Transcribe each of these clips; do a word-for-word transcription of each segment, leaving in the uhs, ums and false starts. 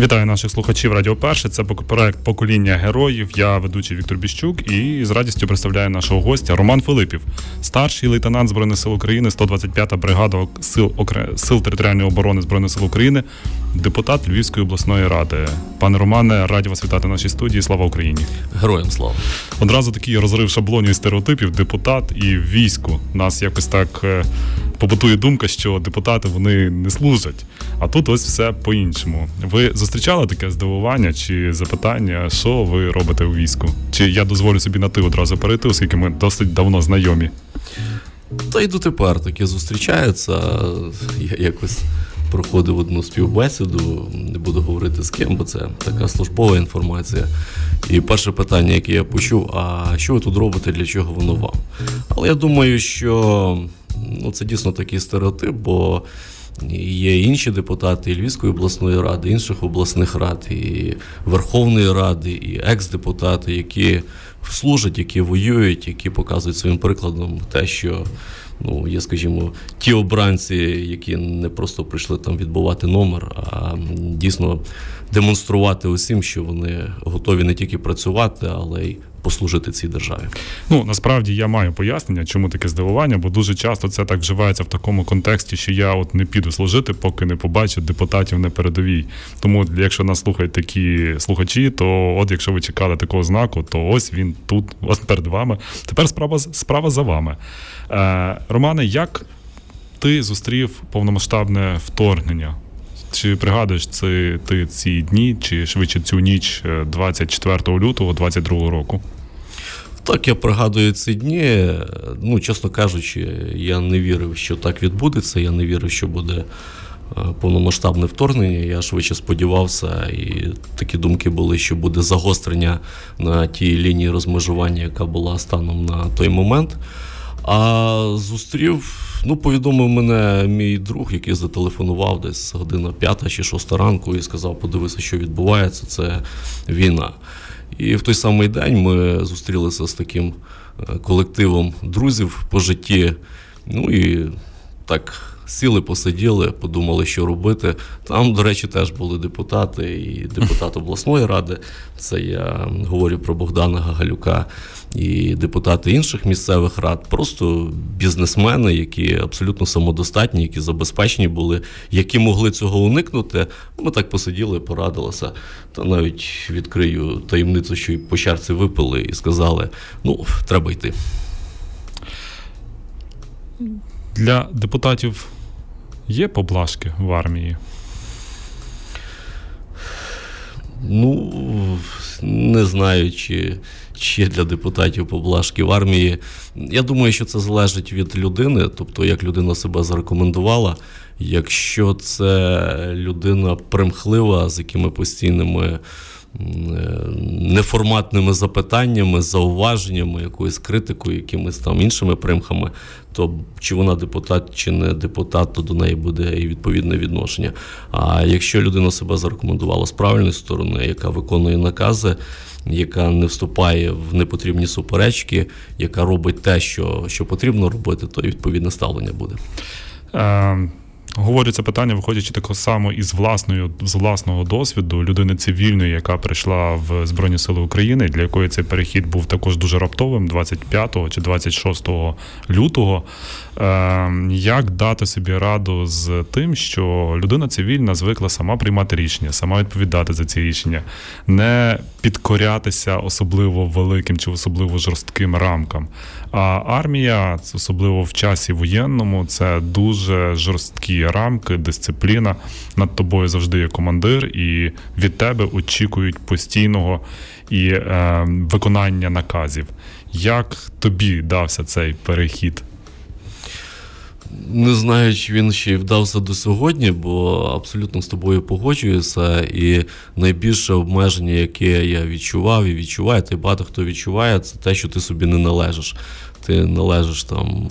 Вітаю наших слухачів Радіо Перший. Це проект «Покоління героїв». Я ведучий Віктор Біщук і з радістю представляю нашого гостя Роман Филипів, старший лейтенант Збройних сил України, сто двадцять п'ята бригада Сил, окр... Сил Територіальної оборони Збройних сил України, депутат Львівської обласної ради. Пане Романе, раді вас вітати в нашій студії. Слава Україні! Героям слава! Одразу такий розрив шаблонів і стереотипів. Депутат і військо. Нас якось так побутує думка, що депутати, вони не служать. А тут ось все по-іншому. Ви зустрічали таке здивування чи запитання, що ви робите у війську? Чи я дозволю собі на «ти» одразу перейти, оскільки ми досить давно знайомі? Та й дотепер таке зустрічаються. Я якось проходив одну співбесіду, не буду говорити з ким, бо це така службова інформація. І перше питання, яке я почув, а що ви тут робите, для чого воно вам? Але я думаю, що ну, це дійсно такий стереотип, бо є інші депутати і Львівської обласної ради, інших обласних рад, і Верховної Ради, і екс-депутати, які служать, які воюють, які показують своїм прикладом те, що ну, є, скажімо, ті обранці, які не просто прийшли там відбувати номер, а дійсно демонструвати усім, що вони готові не тільки працювати, але й послужити цій державі. Ну, насправді я маю пояснення, чому таке здивування, бо дуже часто це так вживається в такому контексті, що я от не піду служити, поки не побачу депутатів на передовій. Тому, якщо нас слухають такі слухачі, то от якщо ви чекали такого знаку, то ось він тут, ось перед вами. Тепер справа, справа за вами. Е, Романе, як ти зустрів повномасштабне вторгнення? Чи пригадуєш це ти ці дні, чи швидше цю ніч двадцять четвертого лютого двадцять другого року? Так, я пригадую ці дні. Ну, чесно кажучи, я не вірив, що так відбудеться, я не вірив, що буде повномасштабне вторгнення. Я швидше сподівався, і такі думки були, що буде загострення на тій лінії розмежування, яка була станом на той момент. А зустрів, ну, повідомив мене мій друг, який зателефонував десь година п'ята чи шоста ранку і сказав, подивися, що відбувається, це війна. І в той самий день ми зустрілися з таким колективом друзів по житті, ну і так сіли, посиділи, подумали, що робити. Там, до речі, теж були депутати і депутат обласної ради, це я говорю про Богдана Гагалюка, і депутати інших місцевих рад, просто бізнесмени, які абсолютно самодостатні, які забезпечені були, які могли цього уникнути. Ми так посиділи, порадилися, та навіть відкрию таємницю, що і по чарці випили і сказали, ну, треба йти. Для депутатів є поблажки в армії? Ну, не знаю, чи, чи для депутатів поблажки в армії. Я думаю, що це залежить від людини, тобто як людина себе зарекомендувала. Якщо це людина примхлива, з якими постійними неформатними запитаннями, зауваженнями, якоюсь критикою, якимись там іншими примхами, то чи вона депутат, чи не депутат, то до неї буде і відповідне відношення. А якщо людина себе зарекомендувала з правильної сторони, яка виконує накази, яка не вступає в непотрібні суперечки, яка робить те, що, що потрібно робити, то і відповідне ставлення буде. Um... Говорю це питання, виходячи так само із власної, з власного досвіду людини цивільної, яка прийшла в Збройні сили України, для якої цей перехід був також дуже раптовим, двадцять п'ятого чи двадцять шостого лютого. Як дати собі раду з тим, що людина цивільна звикла сама приймати рішення, сама відповідати за ці рішення, не підкорятися особливо великим чи особливо жорстким рамкам. А армія, особливо в часі воєнному, це дуже жорсткі рамки, дисципліна. Над тобою завжди є командир, і від тебе очікують постійного і е, виконання наказів. Як тобі дався цей перехід? Не знаю, чи він ще й вдався до сьогодні, бо абсолютно з тобою погоджуюся. І найбільше обмеження, яке я відчував і відчуваю, та й багато хто відчуває, це те, що ти собі не належиш. Ти належиш там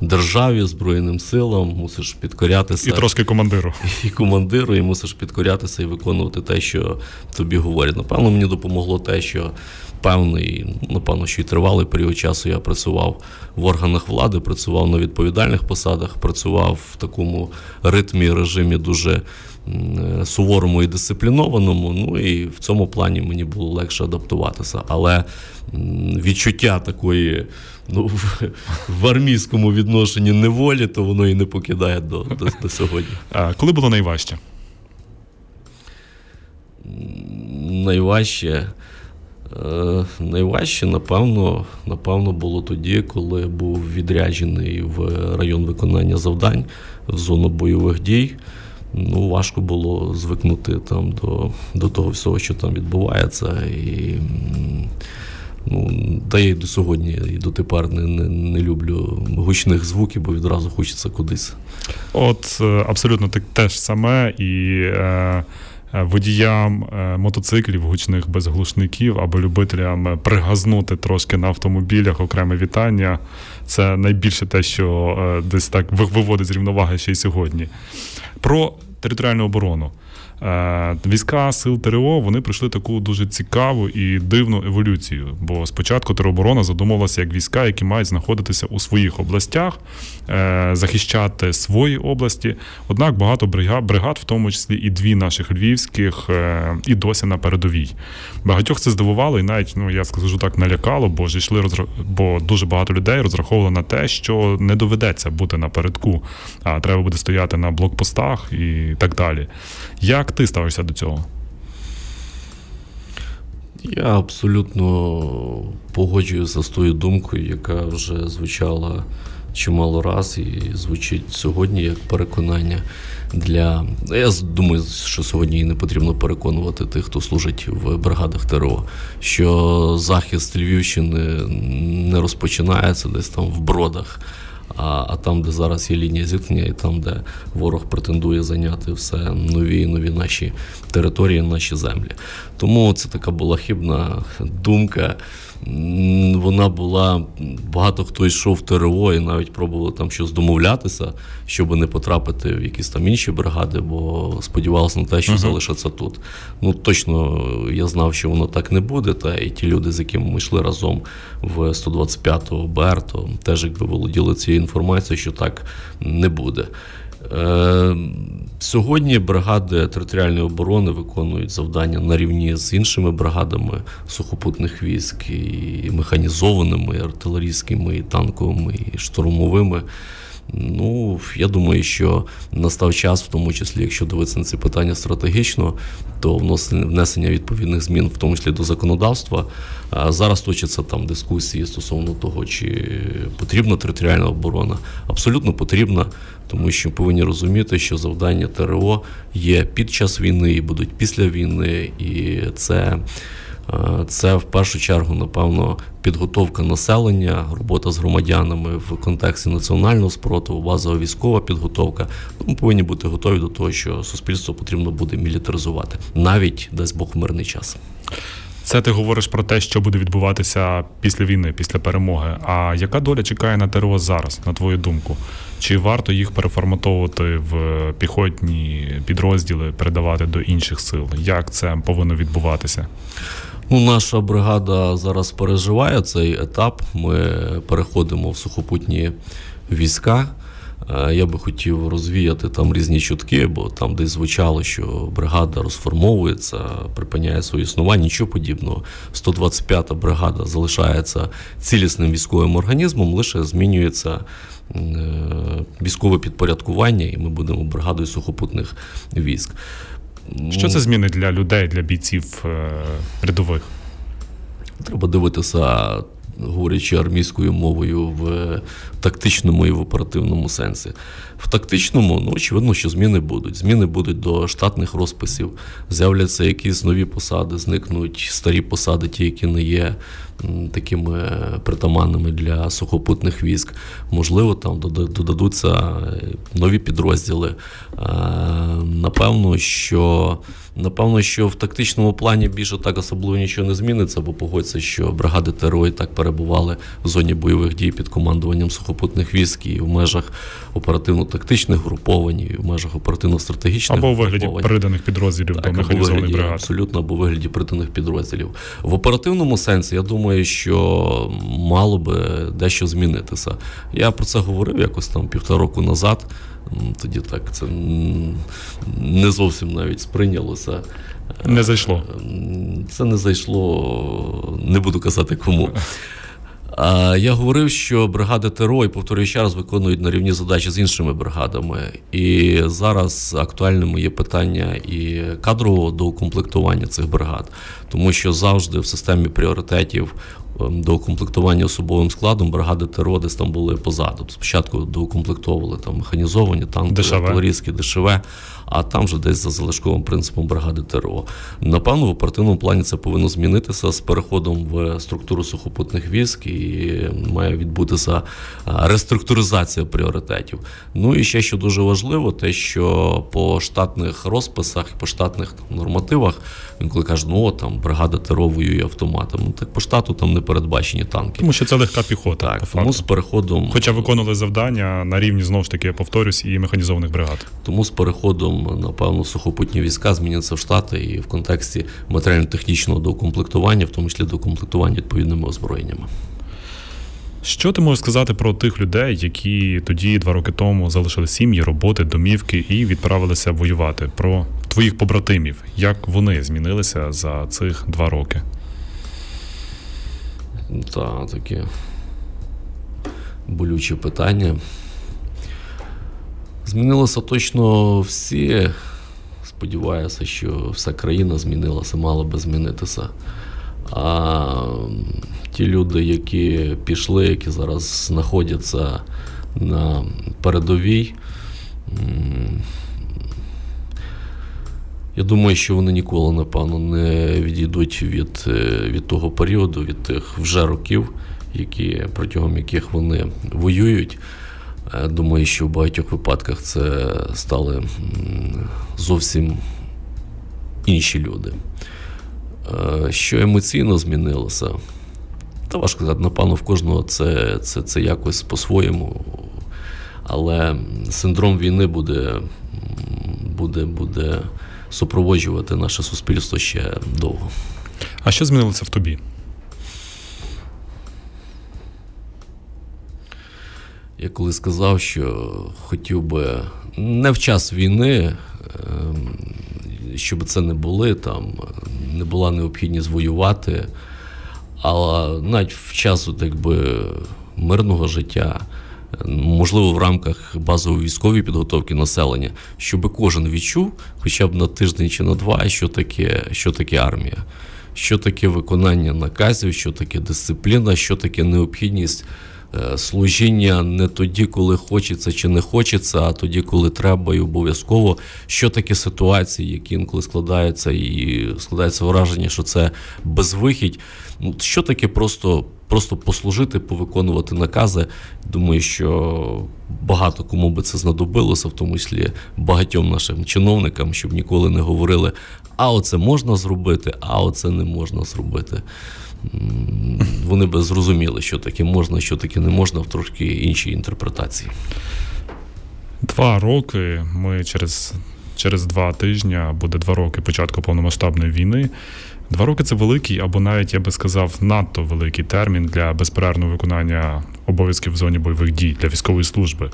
державі, Збройним силам, мусиш підкорятися. І трошки командиру. І командиру, і мусиш підкорятися і виконувати те, що тобі говорять. Напевно, мені допомогло те, що певний, напевно, що й тривалий період часу я працював в органах влади, працював на відповідальних посадах, працював в такому ритмі, режимі дуже суворому і дисциплінованому, ну і в цьому плані мені було легше адаптуватися. Але відчуття такої, ну, в армійському відношенні неволі, то воно і не покидає до, до, до сьогодні. А коли було найважче? Найважче, е, найважче, напевно, напевно, було тоді, коли був відряджений в район виконання завдань, в зону бойових дій. Ну, важко було звикнути там до, до того всього, що там відбувається. І, ну, та я і до сьогодні, і дотепер не, не, не люблю гучних звуків, бо відразу хочеться кудись. От абсолютно так теж саме. І е... водіям мотоциклів гучних без глушників або любителям пригазнути трошки на автомобілях окреме вітання. Це найбільше те, що десь так виводить з рівноваги ще й сьогодні. Про територіальну оборону. Війська сил ТРО, вони пройшли таку дуже цікаву і дивну еволюцію, бо спочатку тероборона задумувалася як війська, які мають знаходитися у своїх областях, захищати свої області, однак багато бригад, в тому числі і дві наших львівських, і досі на передовій. Багатьох це здивувало і навіть, ну я скажу так, налякало, бо ж йшли, бо дуже багато людей розраховували на те, що не доведеться бути напередку, а треба буде стояти на блокпостах і так далі. Як Як ти ставишся до цього? Я абсолютно погоджуюся з тою думкою, яка вже звучала чимало раз і звучить сьогодні як переконання для... Я думаю, що сьогодні і не потрібно переконувати тих, хто служить в бригадах ТРО, що захист Львівщини не розпочинається десь там в Бродах, А, а там, де зараз є лінія зіткнення, і там, де ворог претендує зайняти все нові і нові наші території, наші землі. Тому це така була хибна думка. Вона була, багато хто йшов в ТРО і навіть пробував там щось домовлятися, щоб не потрапити в якісь там інші бригади, бо сподівалися на те, що uh-huh. залишаться тут. Ну, точно я знав, що воно так не буде, та і ті люди, з якими ми йшли разом в сто двадцять п'яту БР, то теж якби володіли цією інформацією, що так не буде. Е, сьогодні бригади територіальної оборони виконують завдання на рівні з іншими бригадами сухопутних військ, і механізованими, і артилерійськими, і танковими, і штурмовими. Ну, я думаю, що настав час, в тому числі, якщо дивитися на ці питання стратегічно, то внесення відповідних змін, в тому числі до законодавства. А зараз точаться там дискусії стосовно того, чи потрібна територіальна оборона. Абсолютно потрібна, тому що повинні розуміти, що завдання ТРО є під час війни і будуть після війни, і це... Це, в першу чергу, напевно, підготовка населення, робота з громадянами в контексті національного спротиву, базова військова підготовка. Ми повинні бути готові до того, що суспільство потрібно буде мілітаризувати. Навіть, дай Бог, мирний час. Це ти говориш про те, що буде відбуватися після війни, після перемоги. А яка доля чекає на ТРО зараз, на твою думку? Чи варто їх переформатовувати в піхотні підрозділи, передавати до інших сил? Як це повинно відбуватися? Ну, наша бригада зараз переживає цей етап. Ми переходимо в сухопутні війська. Я би хотів розвіяти там різні чутки, бо там десь звучало, що бригада розформовується, припиняє своє існування, нічого подібного. сто двадцять п'ята бригада залишається цілісним військовим організмом, лише змінюється військове підпорядкування, і ми будемо бригадою сухопутних військ. Що це зміни для людей, для бійців рядових? Треба дивитися, говорячи армійською мовою, в тактичному і в оперативному сенсі. В тактичному, ну, очевидно, що зміни будуть. Зміни будуть до штатних розписів. З'являться якісь нові посади, зникнуть старі посади, ті, які не є такими притаманними для сухопутних військ. Можливо, там додадуться нові підрозділи. Напевно, що Напевно, що в тактичному плані більше так особливо нічого не зміниться, бо погодься, що бригади ТРО і так перебуває перебували в зоні бойових дій під командуванням сухопутних військ і в межах оперативно-тактичних груповань, і в межах оперативно-стратегічних або у вигляді переданих підрозділів до механізованих бригад. Абсолютно, або у вигляді переданих підрозділів. В оперативному сенсі, я думаю, що мало би дещо змінитися. Я про це говорив якось там півтора року назад. Тоді так це не зовсім навіть сприйнялося. Не зайшло. Це не зайшло, не буду казати кому. Я говорив, що бригади ТРО, і повторюю ще раз, виконують нарівні задачі з іншими бригадами. І зараз актуальним є питання і кадрового доукомплектування цих бригад. Тому що завжди в системі пріоритетів доукомплектування особовим складом бригади ТРО десь там були позаду. Спочатку доукомплектовували там механізовані, танки, артилерійські, ДШВ, а там вже десь за залишковим принципом бригади ТРО. Напевно, в оперативному плані це повинно змінитися з переходом в структуру сухопутних військ і має відбутися реструктуризація пріоритетів. Ну і ще, що дуже важливо, те, що по штатних розписах, по штатних там нормативах, він коли каже, ну, о, там бригада ТРО воює автоматами, ну, так по штату там не передбачені танки. Тому що це легка піхота. Так, тому з переходом... Хоча виконували завдання на рівні, знову ж таки, повторюсь, і механізованих бригад. Тому з переходом, напевно, сухопутні війська зміняться в штати і в контексті матеріально-технічного доукомплектування, в тому числі доукомплектування відповідними озброєннями. Що ти можеш сказати про тих людей, які тоді, два роки тому, залишили сім'ї, роботи, домівки і відправилися воювати? Про твоїх побратимів. Як вони змінилися за цих два роки? Та, таке болюче питання. Змінилося точно всі. Сподіваюся, що вся країна змінилася, мала би змінитися. А ті люди, які пішли, які зараз знаходяться на передовій, я думаю, що вони ніколи, напевно, не відійдуть від, від того періоду, від тих вже років, які, протягом яких вони воюють. Думаю, що в багатьох випадках це стали зовсім інші люди. Що емоційно змінилося? Та важко сказати, напевно, в кожного це, це, це якось по-своєму. Але синдром війни буде, буде, буде супроводжувати наше суспільство ще довго. А що змінилося в тобі? Я коли сказав, що хотів би не в час війни, щоб це не були, там, не була необхідність воювати, але навіть в час так би, мирного життя, можливо, в рамках базової військової підготовки населення, щоб кожен відчув, хоча б на тиждень чи на два, що таке, що таке армія, що таке виконання наказів, що таке дисципліна, що таке необхідність служіння не тоді, коли хочеться чи не хочеться, а тоді, коли треба і обов'язково, що такі ситуації, які інколи складаються і складається враження, що це безвихідь. Що таке просто, просто послужити, повиконувати накази? Думаю, що багато кому би це знадобилося, в тому числі багатьом нашим чиновникам, щоб ніколи не говорили, а оце можна зробити, а оце не можна зробити. Вони би зрозуміли, що таке можна, що таке не можна, в трошки іншій інтерпретації. Два роки, ми через, через два тижні, буде два роки початку повномасштабної війни. Два роки – це великий, або навіть, я би сказав, надто великий термін для безперервного виконання обов'язків в зоні бойових дій, для військової служби.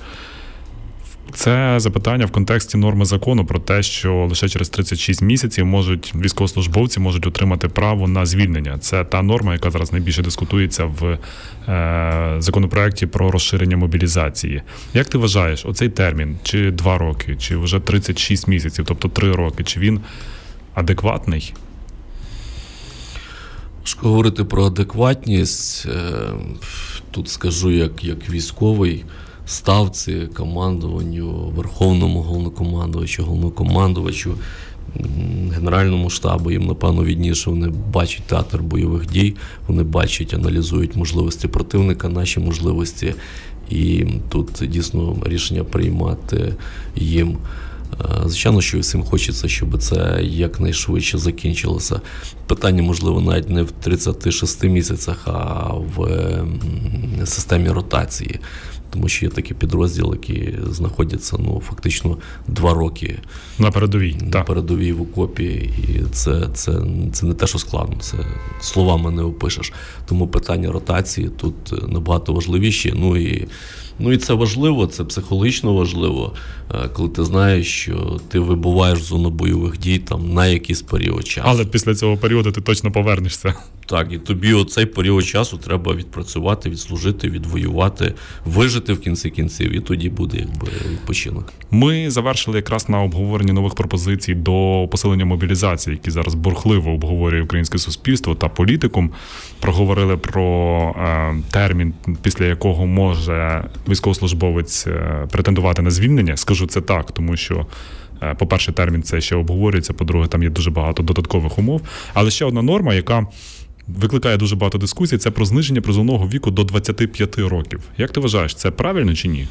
Це запитання в контексті норми закону про те, що лише через тридцять шість місяців можуть військовослужбовці можуть отримати право на звільнення. Це та норма, яка зараз найбільше дискутується в е, законопроєкті про розширення мобілізації. Як ти вважаєш, оцей термін, чи два роки, чи вже тридцять шість місяців, тобто три роки, чи він адекватний? Важко говорити про адекватність. Тут скажу, як, як військовий, ставці, командуванню, Верховному головнокомандувачу, головнокомандувачу, Генеральному штабу, їм, напевно, відніше. Вони бачать театр бойових дій, вони бачать, аналізують можливості противника, наші можливості, і тут дійсно рішення приймати їм. Звичайно, що всім хочеться, щоб це якнайшвидше закінчилося. Питання, можливо, навіть не в тридцяти шести місяцях, а в системі ротації. Тому що є такі підрозділи, які знаходяться, ну, фактично два роки на передовій, на так. передовій в окопі. І це, це, це не те, що складно, це словами не опишеш. Тому питання ротації тут набагато важливіші. Ну і, ну і це важливо, це психологічно важливо, коли ти знаєш, що ти вибуваєш з зони бойових дій там на якийсь період часу. Але після цього періоду ти точно повернешся. Так, і тобі оцей період часу треба відпрацювати, відслужити, відвоювати, вижити в кінці кінців, і тоді буде якби відпочинок. Ми завершили якраз на обговоренні нових пропозицій до посилення мобілізації, які зараз бурхливо обговорює українське суспільство та політикум. Проговорили про е, термін, після якого може військовослужбовець претендувати на звільнення. Скажу це так, тому що по-перше, термін це ще обговорюється, по-друге, там є дуже багато додаткових умов. Але ще одна норма, яка викликає дуже багато дискусій, це про зниження призовного віку до двадцяти п'яти років. Як ти вважаєш, це правильно чи ні?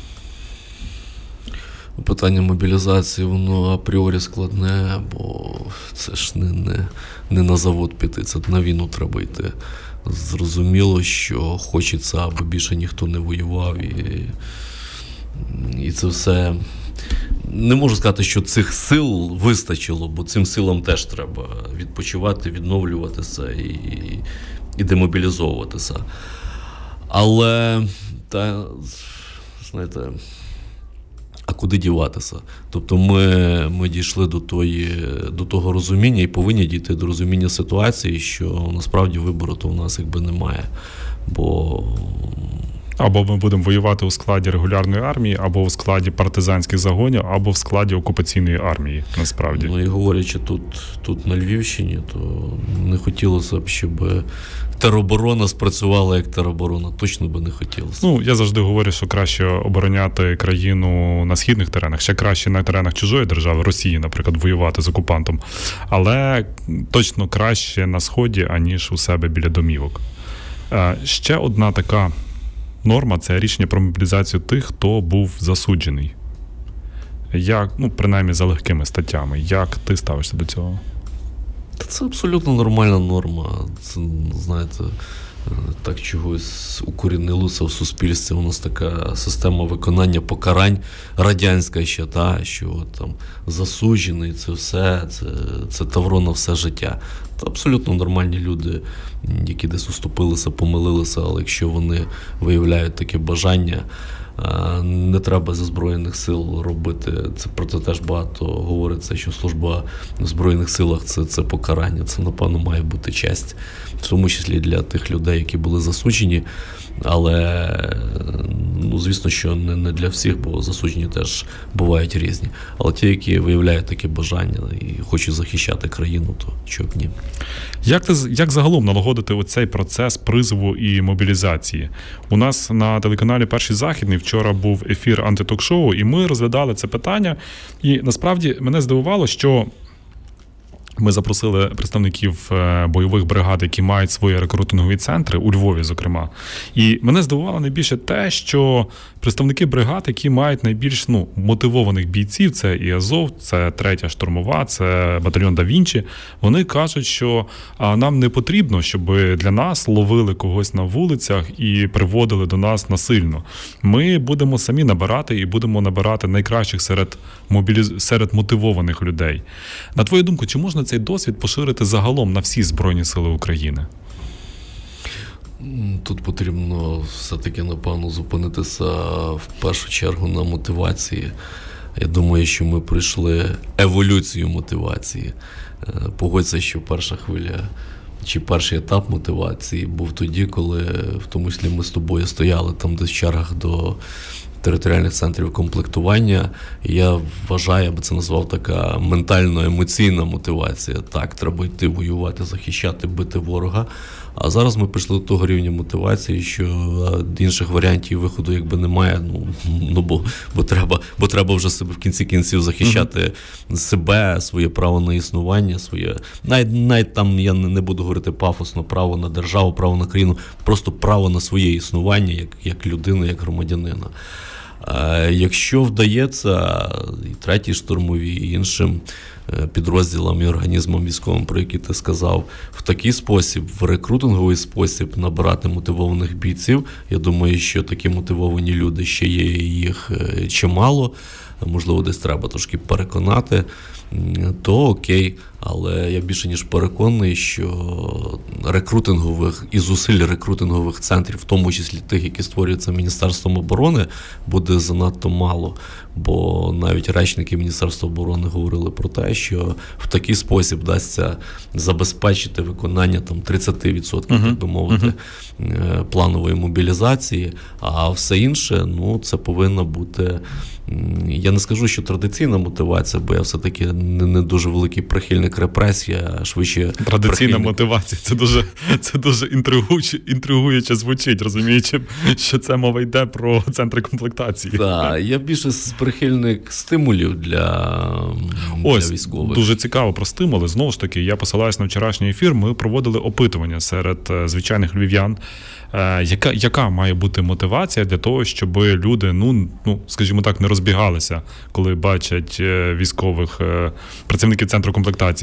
Питання мобілізації, воно апріорі складне, бо це ж не, не, не на завод піти, це на війну треба йти. Зрозуміло, що хочеться, аби більше ніхто не воював, і, і це все... Не можу сказати, що цих сил вистачило, бо цим силам теж треба відпочивати, відновлюватися і, і, і демобілізовуватися. Але, та, знаєте, а куди діватися? Тобто ми, ми дійшли до, тої, до того розуміння і повинні дійти до розуміння ситуації, що насправді вибору то в нас якби немає, бо... Або ми будемо воювати у складі регулярної армії, або у складі партизанських загонів, або в складі окупаційної армії, насправді. Ну і говорячи тут, тут на Львівщині, то не хотілося б, щоб тероборона спрацювала як тероборона. Точно би не хотілося. Ну, я завжди говорю, що краще обороняти країну на східних теренах, ще краще на теренах чужої держави, Росії, наприклад, воювати з окупантом. Але точно краще на Сході, аніж у себе біля домівок. Ще одна така норма – це рішення про мобілізацію тих, хто був засуджений. Як, ну, принаймні, за легкими статтями. Як ти ставишся до цього? Та це абсолютно нормальна норма. Це, знаєте, так чогось укорінилося в суспільстві. У нас така система виконання покарань радянська ще, та, що от, там засуджений, це все, це, це тавро на все життя. Абсолютно нормальні люди, які десь уступилися, помилилися, але якщо вони виявляють таке бажання, не треба зі Збройних сил робити. Це про це теж багато говориться, що служба в Збройних силах – це, це покарання, це, напевно, має бути честь, в тому числі для тих людей, які були засуджені, але, ну, звісно, що не, не для всіх, бо засуджені теж бувають різні. Але ті, які виявляють таке бажання і хочуть захищати країну, то чого б ні. Як, ти, як загалом налагодити оцей процес призову і мобілізації? У нас на телеканалі «Перший Західний» вчора був ефір антиток-шоу, і ми розглядали це питання. І насправді мене здивувало, що ми запросили представників бойових бригад, які мають свої рекрутингові центри, у Львові, зокрема. І мене здивувало найбільше те, що представники бригад, які мають найбільш, ну, мотивованих бійців, це і Азов, це Третя Штурмова, це батальйон Давінчі, вони кажуть, що нам не потрібно, щоб для нас ловили когось на вулицях і приводили до нас насильно. Ми будемо самі набирати і будемо набирати найкращих серед, мобіліз... серед мотивованих людей. На твою думку, чи можна цей досвід поширити загалом на всі Збройні Сили України? Тут потрібно все-таки, напевно, зупинитися в першу чергу на мотивації. Я думаю, що ми пройшли еволюцію мотивації. Погодься, що перша хвиля чи перший етап мотивації був тоді, коли в тому числі ми з тобою стояли там десь в чергах до територіальних центрів комплектування. Я вважаю, я би це назвав така ментально-емоційна мотивація. Так, треба йти воювати, захищати, бити ворога. А зараз ми прийшли до того рівня мотивації, що інших варіантів виходу якби немає, ну, ну бо, бо, треба, бо треба вже себе в кінці кінців захищати mm-hmm. себе, своє право на існування, своє, навіть, навіть там я не буду говорити пафосно, право на державу, право на країну, просто право на своє існування як, як людини, як громадянина. Якщо вдається і третій штурмовій, і іншим підрозділам і організмам військовим, про які ти сказав, в такий спосіб, в рекрутинговий спосіб набирати мотивованих бійців, я думаю, що такі мотивовані люди ще є, їх чимало, можливо, десь треба трошки переконати, то окей, але я більше ніж переконаний, що рекрутингових і зусиль рекрутингових центрів, в тому числі тих, які створюються Міністерством оборони, буде занадто мало, бо навіть речники Міністерства оборони говорили про те, що в такий спосіб вдасться забезпечити виконання там тридцять відсотків, так би мовити, планової мобілізації, а все інше, ну, це повинна бути, я не скажу, що традиційна мотивація, бо я все-таки не, не дуже великий прихильник репресій, а швидше... Традиційна прихильник... мотивація, це дуже, це дуже інтригуюче, інтригуюче звучить, розуміючи, що це мова йде про центри комплектації. Так, я більше прихильник стимулів для, ось, для військових. Дуже цікаво про стимули. Знову ж таки, я посилаюсь на вчорашній ефір, ми проводили опитування серед звичайних львів'ян, яка, яка має бути мотивація для того, щоб люди, ну, ну, скажімо так, не розбігалися, коли бачать військових працівників центру комплектації.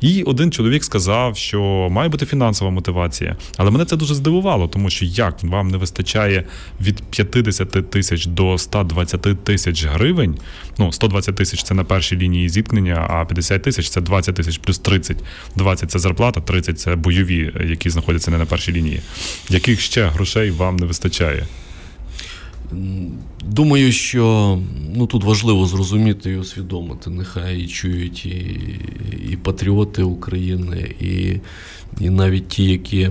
І один чоловік сказав, що має бути фінансова мотивація. Але мене це дуже здивувало, тому що як вам не вистачає від п'ятдесят тисяч до сто двадцять тисяч гривень? Ну, сто двадцять тисяч – це на першій лінії зіткнення, а п'ятдесят тисяч – це двадцять тисяч плюс тридцять. двадцять – це зарплата, тридцять – це бойові, які знаходяться не на першій лінії. Яких ще грошей вам не вистачає? Думаю, що, ну, тут важливо зрозуміти і усвідомити. Нехай і чують і, і патріоти України, і, і навіть ті, які,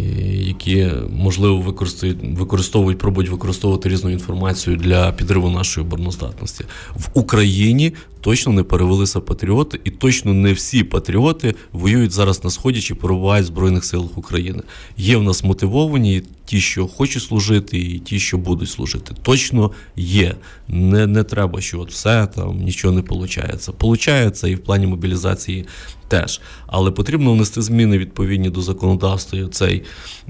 і, які можливо, використовують, використовують, пробують використовувати різну інформацію для підриву нашої обороноздатності. В Україні точно не перевелися патріоти, і точно не всі патріоти воюють зараз на Сході чи перебувають в Збройних силах України. Є в нас мотивовані, ті, що хочуть служити, і ті, що будуть служити. Точно є. Не, не треба, що от все, там, нічого не виходить. Получається і в плані мобілізації теж. Але потрібно внести зміни відповідні до законодавства. Цей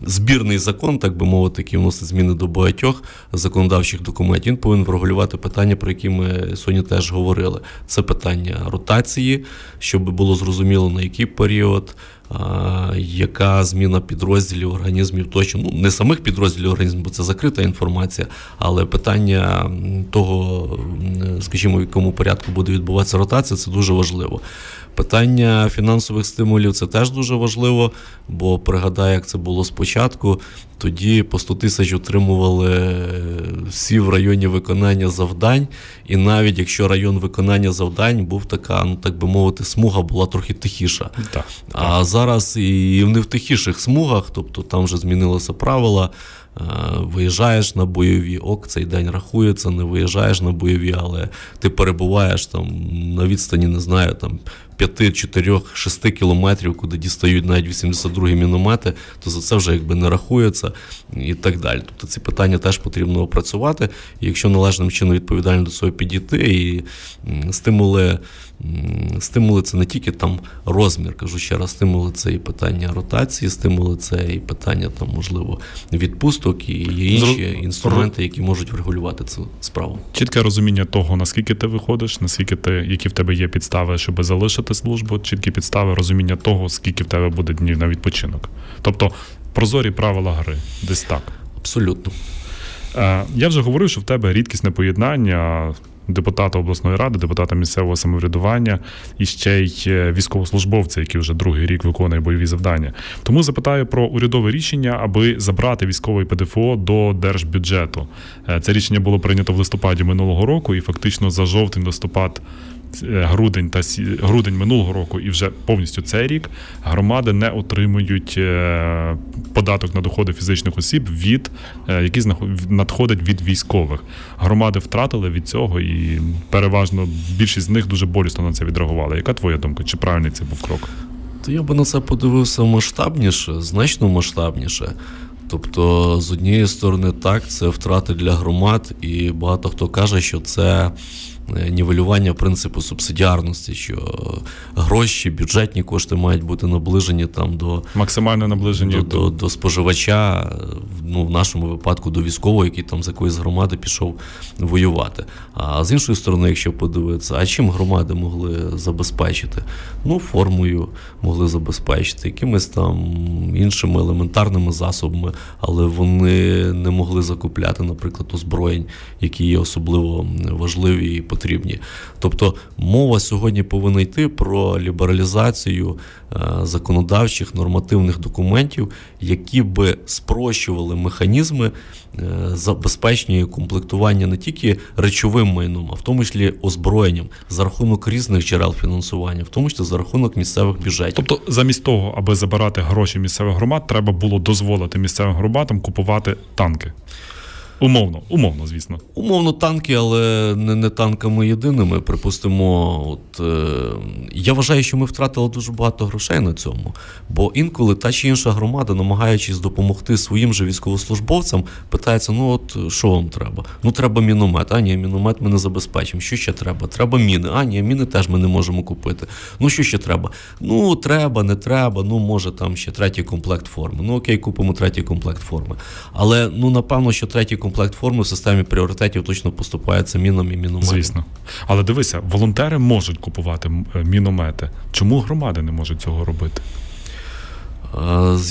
збірний закон, так би мовити, який вносить зміни до багатьох законодавчих документів, він повинен врегулювати питання, про які ми сьогодні теж говорили. Це питання ротації, щоб було зрозуміло, на який період, а, яка зміна підрозділів, організмів тощо. Ну, не самих підрозділів організмів, бо це закрита інформація, але питання того, скажімо, в якому порядку буде відбуватися ротація, це дуже важливо. Питання фінансових стимулів – це теж дуже важливо, бо пригадаю, як це було спочатку. Тоді по сто тисяч отримували всі в районі виконання завдань, і навіть якщо район виконання завдань був така, ну так би мовити, смуга була трохи тихіша. Так. А зараз і в не в тихіших смугах, тобто там вже змінилися правила. Виїжджаєш на бойові, ок, цей день рахується, не виїжджаєш на бойові, але ти перебуваєш там на відстані, не знаю, там п'ять, чотири, шість кілометрів, куди дістають навіть вісімдесят другі міномети, то за це вже якби не рахується і так далі. Тобто ці питання теж потрібно опрацювати, і якщо належним чином відповідально до цього підійти, і стимули, стимули це не тільки там розмір, кажу ще раз, стимули це і питання ротації, стимули це і питання там, можливо, відпусток, і є інші інструменти, які можуть врегулювати цю справу. Чітке розуміння того, наскільки ти виходиш, наскільки ти, які в тебе є підстави, щоб залишити службу, чіткі підстави, розуміння того, скільки в тебе буде днів на відпочинок. Тобто прозорі правила гри, десь так. Абсолютно. Я вже говорив, що в тебе рідкісне поєднання депутата обласної ради, депутата місцевого самоврядування і ще й військовослужбовця, який вже другий рік виконує бойові завдання. Тому запитаю про урядове рішення, аби забрати військовий ПДФО до держбюджету. Це рішення було прийнято в листопаді минулого року і фактично за жовтень, листопад, грудень та грудень минулого року і вже повністю цей рік громади не отримують податок на доходи фізичних осіб, від який надходить від військових. Громади втратили від цього і переважно більшість з них дуже болісно на це відреагували. Яка твоя думка? Чи правильний це був крок? То я би на це подивився масштабніше, значно масштабніше. Тобто, з однієї сторони, так, це втрати для громад, і багато хто каже, що це нівелювання принципу субсидіарності, що гроші, бюджетні кошти мають бути наближені там до максимально наближені до, до, до споживача, ну в нашому випадку до військового, який там з якоїсь громади пішов воювати. А з іншої сторони, якщо подивитися, а чим громади могли забезпечити? Ну, формою могли забезпечити, якимись там іншими елементарними засобами, але вони не могли закупляти, наприклад, озброєнь, які є особливо важливі і потрібні. Тобто мова сьогодні повинна йти про лібералізацію законодавчих нормативних документів, які би спрощували механізми забезпечення комплектування не тільки речовим майном, а в тому числі озброєнням, за рахунок різних джерел фінансування, в тому числі за рахунок місцевих бюджетів. Тобто замість того, аби забирати гроші місцевих громад, треба було дозволити місцевим громадам купувати танки. Умовно, умовно, звісно. Умовно танки, але не, не танками єдиними. Припустимо, от, е, я вважаю, що ми втратили дуже багато грошей на цьому. Бо інколи та чи інша громада, намагаючись допомогти своїм же військовослужбовцям, питається, ну от, що вам треба? Ну, треба міномет. А ні, міномет ми не забезпечимо. Що ще треба? Треба міни. А ні, міни теж ми не можемо купити. Ну, що ще треба? Ну, треба, не треба, ну, може, там ще третій комплект форми. Ну, окей, купимо третій комплект форми. Але, ну, напевно, що третій комплект форми в системі пріоритетів точно поступається мінам і мінометам. Звісно. Але дивися, волонтери можуть купувати міномети. Чому громади не можуть цього робити?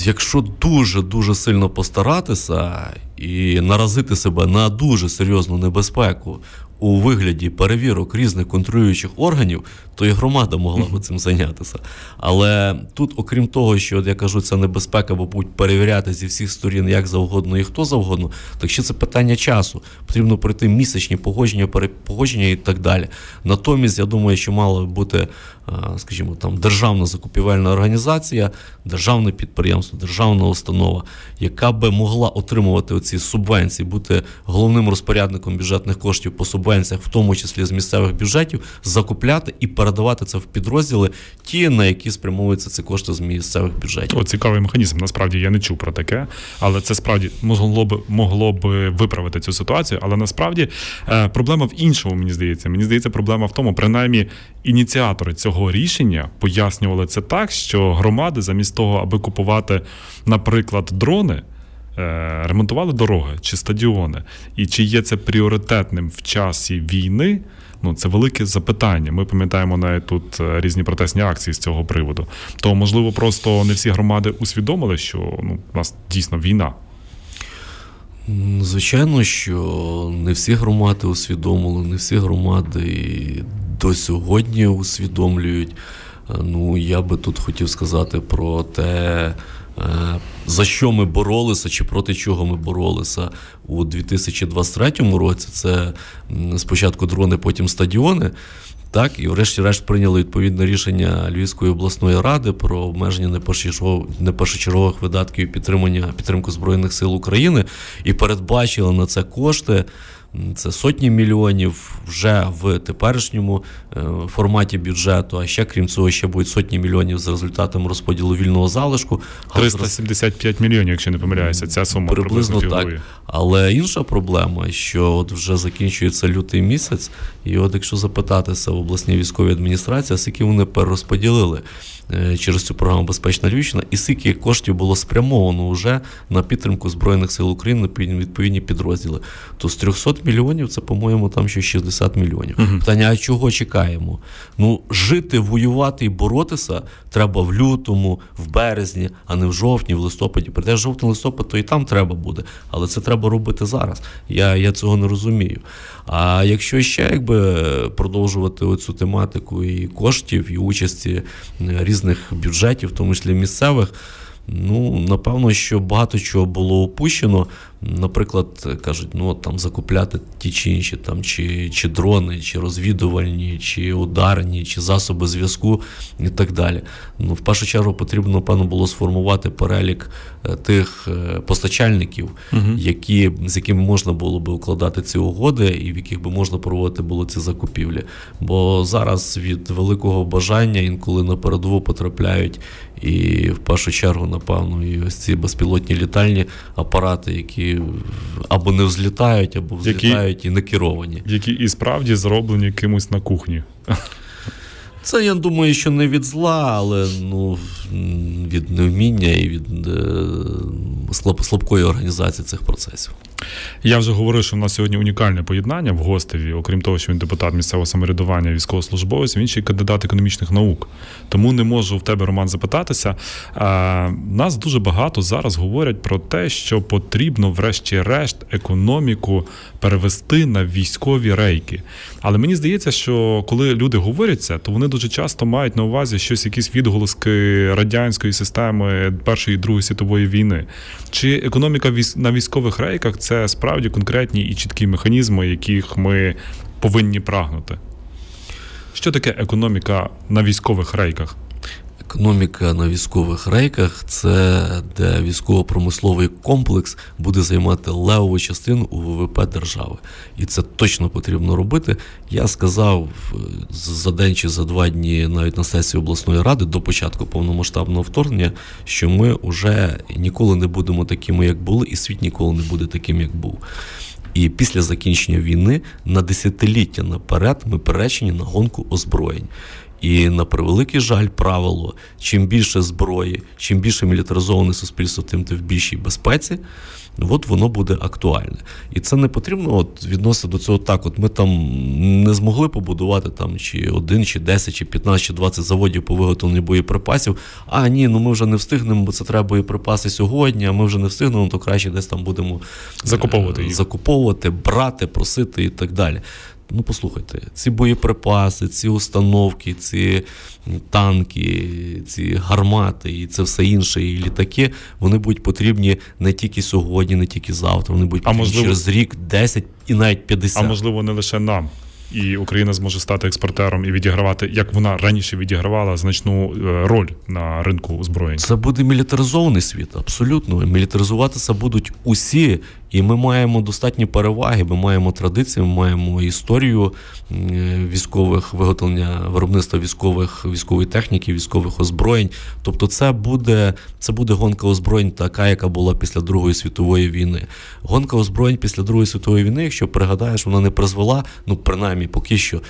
Якщо дуже-дуже сильно постаратися і наразити себе на дуже серйозну небезпеку у вигляді перевірок різних контролюючих органів, то і громада могла би цим зайнятися. Але тут, окрім того, що, я кажу, ця небезпека, бо будуть перевіряти зі всіх сторін, як завгодно і хто завгодно, так ще це питання часу. Потрібно пройти місячні погодження, перепогодження і так далі. Натомість, я думаю, що мала бути, скажімо, там, державна закупівельна організація, державне підприємство, державна установа, яка би могла отримувати оці субвенції, бути головним розпорядником бюджетних коштів по субвенції, в тому числі з місцевих бюджетів, закупляти і передавати це в підрозділи ті, на які спрямовуються ці кошти з місцевих бюджетів. О, цікавий механізм. Насправді я не чув про таке, але це справді могло б, могло б виправити цю ситуацію, але насправді е, проблема в іншому, мені здається. Мені здається, проблема в тому, принаймні ініціатори цього рішення пояснювали це так, що громади замість того, аби купувати, наприклад, дрони, ремонтували дороги чи стадіони. І чи є це пріоритетним в часі війни, ну це велике запитання. Ми пам'ятаємо навіть тут різні протестні акції з цього приводу. То, можливо, просто не всі громади усвідомили, що ну, у нас дійсно війна. Звичайно, що не всі громади усвідомили, не всі громади до сьогодні усвідомлюють. Ну, я би тут хотів сказати про те, за що ми боролися, чи проти чого ми боролися у дві тисячі двадцять третьому році. Це спочатку дрони, потім стадіони. Так, і врешті-решт прийняли відповідне рішення Львівської обласної ради про обмеження непершочергових видатків підтримання підтримку Збройних сил України і передбачили на це кошти. Це сотні мільйонів вже в теперішньому форматі бюджету, а ще, крім цього, ще будуть сотні мільйонів за результатом розподілу вільного залишку. триста сімдесят п'ять мільйонів, якщо не помиляюся, ця сума приблизно, приблизно так. Але інша проблема, що от вже закінчується лютий місяць, і от якщо запитатися в обласній військовій адміністрації, скільки вони перерозподілили через цю програму «Безпечна Львівщина» і скільки коштів було спрямовано вже на підтримку Збройних сил України на відповідні підрозділи, то з трьохсот мільйонів, це, по-моєму, там ще шістдесят мільйонів. Uh-huh. Питання, а чого чекаємо? Ну, жити, воювати і боротися треба в лютому, в березні, а не в жовтні, в листопаді. Прийде жовтень, листопад, то і там треба буде. Але це треба робити зараз. Я, я цього не розумію. А якщо ще, якби, продовжувати оцю тематику і коштів, і участі різних бюджетів, в тому числі місцевих, ну, напевно, що багато чого було опущено. Наприклад, кажуть, ну там закупляти ті чи інші там чи, чи дрони, чи розвідувальні, чи ударні, чи засоби зв'язку і так далі. Ну, в першу чергу потрібно, певно, було сформувати перелік тих постачальників, угу. які, з якими можна було би укладати ці угоди і в яких би можна проводити було ці закупівлі. Бо зараз від великого бажання інколи на передову потрапляють і в першу чергу напевно, і ось ці безпілотні літальні апарати, які або не взлітають, або взлітають які, і не керовані. Які і справді зроблені кимось на кухні. Це, я думаю, що не від зла, але ну, від невміння і від е, слабкої організації цих процесів. Я вже говорив, що в нас сьогодні унікальне поєднання в гостеві. Окрім того, що він депутат місцевого самоврядування, військовослужбовець, він ще й кандидат економічних наук. Тому не можу в тебе, Роман, запитатися. А, нас дуже багато зараз говорять про те, що потрібно врешті-решт економіку перевести на військові рейки. Але мені здається, що коли люди говорять це, то вони дуже часто мають на увазі щось, якісь відголоски радянської системи Першої і Другої світової війни. Чи економіка на військових рейках – це справді конкретні і чіткі механізми, яких ми повинні прагнути? Що таке економіка на військових рейках? Економіка на військових рейках – це де військово-промисловий комплекс буде займати левову частину у ВВП держави. І це точно потрібно робити. Я сказав за день чи за два дні навіть на сесії обласної ради до початку повномасштабного вторгнення, що ми вже ніколи не будемо такими, як були, і світ ніколи не буде таким, як був. І після закінчення війни на десятиліття наперед ми перечені на гонку озброєнь. І, на превеликий жаль, правило, чим більше зброї, чим більше мілітаризоване суспільство, тим ти в більшій безпеці, от воно буде актуальне. І це не потрібно от, відносити до цього так, от ми там не змогли побудувати там, чи один, чи десять, чи п'ятнадцять, чи двадцять заводів по виготовленню боєприпасів, а ні, ну ми вже не встигнемо, бо це треба боєприпаси сьогодні, а ми вже не встигнемо, то краще десь там будемо закуповувати, їх. закуповувати, брати, просити і так далі. Ну, послухайте, ці боєприпаси, ці установки, ці танки, ці гармати і це все інше, і літаки, вони будуть потрібні не тільки сьогодні, не тільки завтра, вони будуть потрібні можливо, через рік, десять і навіть п'ятдесят. А можливо, не лише нам. І Україна зможе стати експортером і відігравати, як вона раніше відігравала, значну роль на ринку озброєнь. Це буде мілітаризований світ, абсолютно. Мілітаризуватися будуть усі, і ми маємо достатні переваги, ми маємо традиції, ми маємо історію військових виготовлення, виробництва військових, військової техніки, військових озброєнь. Тобто це буде, це буде гонка озброєнь така, яка була після Другої світової війни. Гонка озброєнь після Другої світової війни, якщо пригадаєш, вона не призвела, ну, принаймні, і поки що,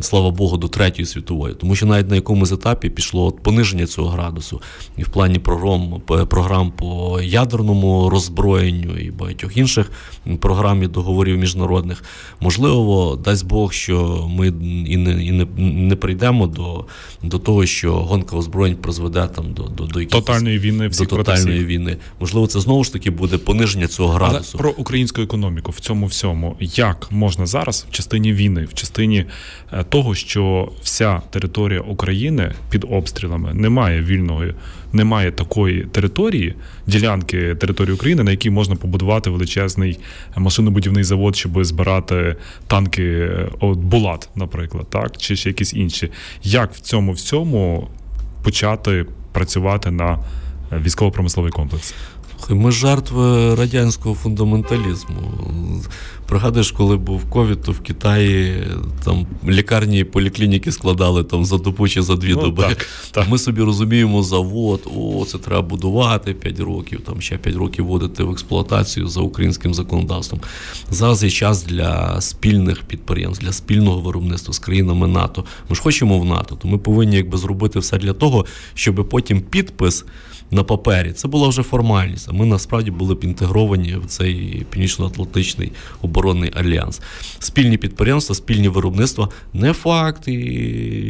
слава Богу, до Третьої світової. Тому що навіть на якомусь етапі пішло пониження цього градусу. І в плані програм, програм по ядерному роззброєнню і багатьох інших програм і договорів міжнародних. Можливо, дасть Бог, що ми і не, і не, не прийдемо до, до того, що гонка озброєнь призведе там, до, до, до якихось... Тотальної війни всіх проти всіх. До тотальної війни. Можливо, це знову ж таки буде пониження цього градусу. Але про українську економіку в цьому всьому. Як можна зараз в частині війни, в частині того, що вся територія України під обстрілами, немає вільного, немає такої території, ділянки території України, на якій можна побудувати величезний машинобудівний завод, щоб збирати танки от Булат, наприклад, так, чи ще якісь інші. Як в цьому всьому почати працювати на військово-промисловий комплекс? Ми жертви радянського фундаменталізму. Пригадуєш, коли був ковід, то в Китаї там лікарні і поліклініки складали там за добу чи за дві ну, доби. Так, так. Ми собі розуміємо завод, о, це треба будувати п'ять років, там ще п'ять років вводити в експлуатацію за українським законодавством. Зараз є час для спільних підприємств, для спільного виробництва з країнами НАТО. Ми ж хочемо в НАТО, то ми повинні якби зробити все для того, щоб потім підпис на папері. Це була вже формальність. А ми насправді були б інтегровані в цей Північно-Атлантичний оборонний альянс. Спільні підприємства, спільні виробництва. Не факт,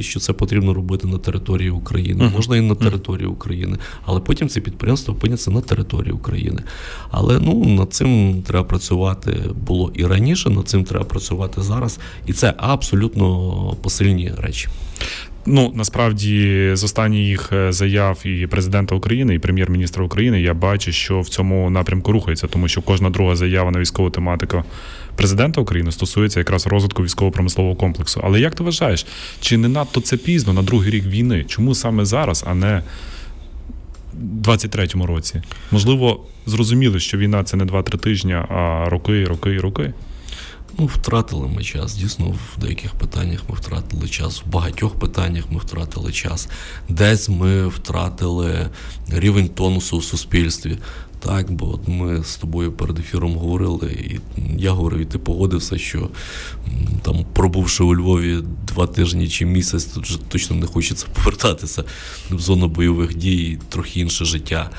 що це потрібно робити на території України. Uh-huh. Можна і на території uh-huh. України. Але потім ці підприємства опиняться на території України. Але ну, над цим треба працювати було і раніше, над цим треба працювати зараз. І це абсолютно посильні речі. Ну, насправді, з останніх заяв і президента України, і прем'єр-міністра України, я бачу, що в цьому напрямку рухається, тому що кожна друга заява на військову тематику президента України стосується якраз розвитку військово-промислового комплексу. Але як ти вважаєш, чи не надто це пізно на другий рік війни? Чому саме зараз, а не в двадцять третьому році? Можливо, зрозуміли, що війна – це не два-три тижні, а роки, роки і роки? Ну, втратили ми час. Дійсно, в деяких питаннях ми втратили час, в багатьох питаннях ми втратили час. Десь ми втратили рівень тонусу в суспільстві. Так, бо от ми з тобою перед ефіром говорили, і я говорив, і ти погодився, що там, пробувши у Львові два тижні чи місяць, тут вже точно не хочеться повертатися в зону бойових дій, трохи інше життя.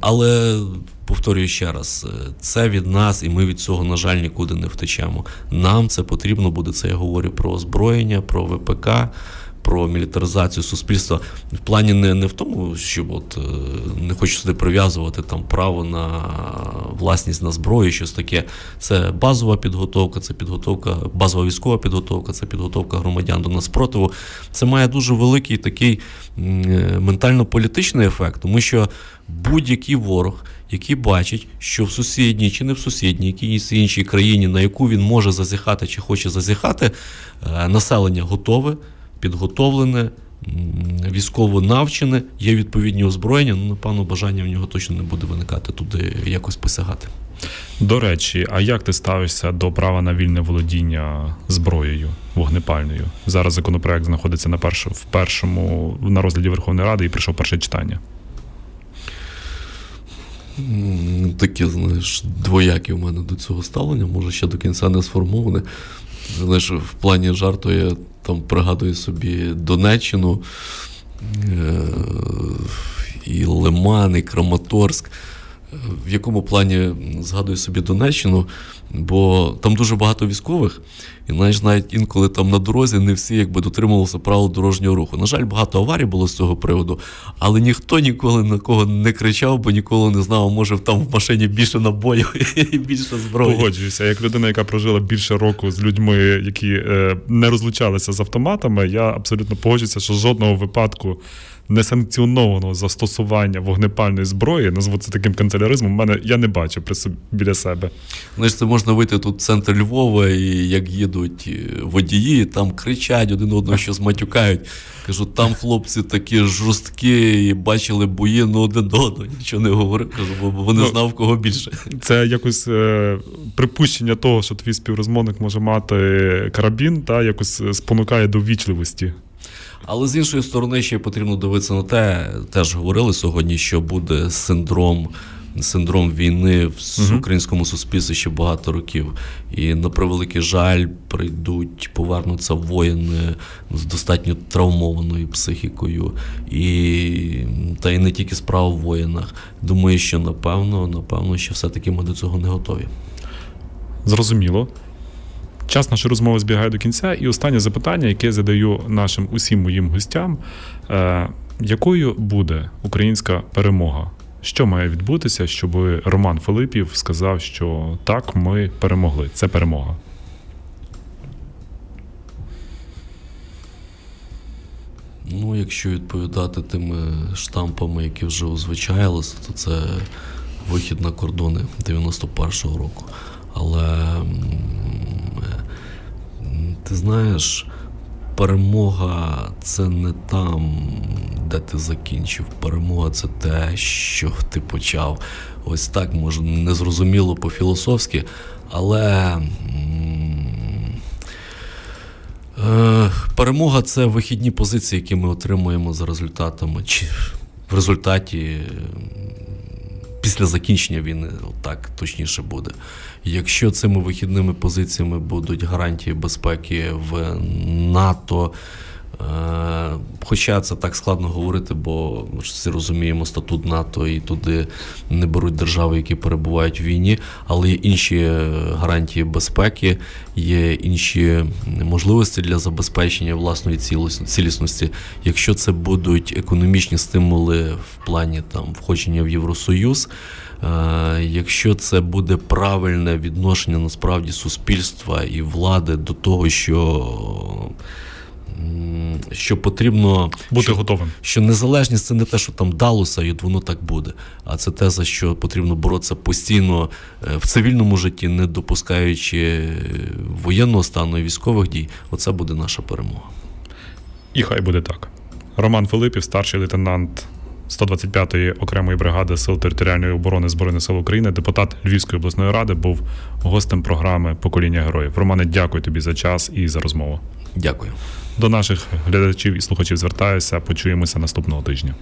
Але, повторюю ще раз, це від нас, і ми від цього, на жаль, нікуди не втечемо. Нам це потрібно буде, це я говорю про озброєння, про ВПК, про мілітаризацію суспільства. В плані не, не в тому, що от, не хочу сюди прив'язувати там, право на власність на зброю, щось таке. Це базова підготовка, це підготовка, базова військова підготовка, це підготовка громадян до наспротиву. Це має дуже великий такий ментально-політичний ефект, тому що будь-який ворог, який бачить, що в сусідній чи не в сусідній, якійсь іншій країні, на яку він може зазіхати чи хоче зазіхати, населення готове, підготовлене, військово навчене, є відповідні озброєння, ну, напевно, бажання в нього точно не буде виникати туди якось посягати. До речі, а як ти ставишся до права на вільне володіння зброєю вогнепальною? Зараз законопроект знаходиться на першому, в першому, на розгляді Верховної Ради і прийшов перше читання. Таке, знаєш, двояке в мене до цього ставлення, може ще до кінця не сформоване. Знаєш, в плані жарту я там пригадую собі Донеччину, е- і Лиман, і Краматорськ. В якому плані згадую собі Донеччину, бо там дуже багато військових, і навіть, навіть інколи там на дорозі не всі якби дотримувалися правил дорожнього руху. На жаль, багато аварій було з цього приводу, але ніхто ніколи на кого не кричав, бо ніколи не знав, може там в машині більше набою і більше зброї. Погоджуюся, як людина, яка прожила більше року з людьми, які е, не розлучалися з автоматами, я абсолютно погоджуюся, що жодного випадку несанкціонованого застосування вогнепальної зброї, назву це таким канцеляризмом, в мене я не бачу при собі, біля себе. Знаєш, це можна вийти тут в центр Львова, і як їдуть водії, там кричать один одного, щось матюкають. Кажу, там хлопці такі жорсткі, і бачили бої, ну один до одного, нічого не говорив, кажу, бо вони ну, знав, кого більше. Це якось е, припущення того, що твій співрозмовник може мати карабін, та якось спонукає до ввічливості. Але з іншої сторони ще потрібно дивитися на те, теж говорили сьогодні, що буде синдром, синдром війни в uh-huh. українському суспільстві ще багато років. І, на превеликий жаль, прийдуть, повернуться воїни з достатньо травмованою психікою. І, та й не тільки справа в воїнах. Думаю, що, напевно, напевно, що все-таки ми до цього не готові. Зрозуміло. Час нашої розмови збігає до кінця. І останнє запитання, яке я задаю нашим усім моїм гостям. Е, якою буде українська перемога? Що має відбутися, щоб Роман Филипів сказав, що так, ми перемогли? Це перемога. Ну, якщо відповідати тими штампами, які вже озвичаїлися, то це вихід на кордони дев'яносто першого року. Але... Ти знаєш, перемога – це не там, де ти закінчив. Перемога – це те, що ти почав. Ось так, може, незрозуміло по-філософськи, але е, перемога – це вихідні позиції, які ми отримуємо за результатами, чи в результаті після закінчення війни, так точніше буде. Якщо цими вихідними позиціями будуть гарантії безпеки в НАТО, е- хоча це так складно говорити, бо всі розуміємо статут НАТО і туди не беруть держави, які перебувають в війні, але є інші гарантії безпеки, є інші можливості для забезпечення власної цілісності. Якщо це будуть економічні стимули в плані там входження в Євросоюз, якщо це буде правильне відношення насправді суспільства і влади до того, що, що потрібно бути що, готовим, що незалежність це не те, що там далося, і воно так буде, а це те, за що потрібно боротися постійно в цивільному житті, не допускаючи воєнного стану і військових дій. Оце буде наша перемога. І хай буде так. Роман Филипів, старший лейтенант сто двадцять п'ятої окремої бригади Сил Територіальної оборони Збройних сил України, депутат Львівської обласної ради, був гостем програми «Покоління героїв». Романе, дякую тобі за час і за розмову. Дякую. До наших глядачів і слухачів звертаюся. Почуємося наступного тижня.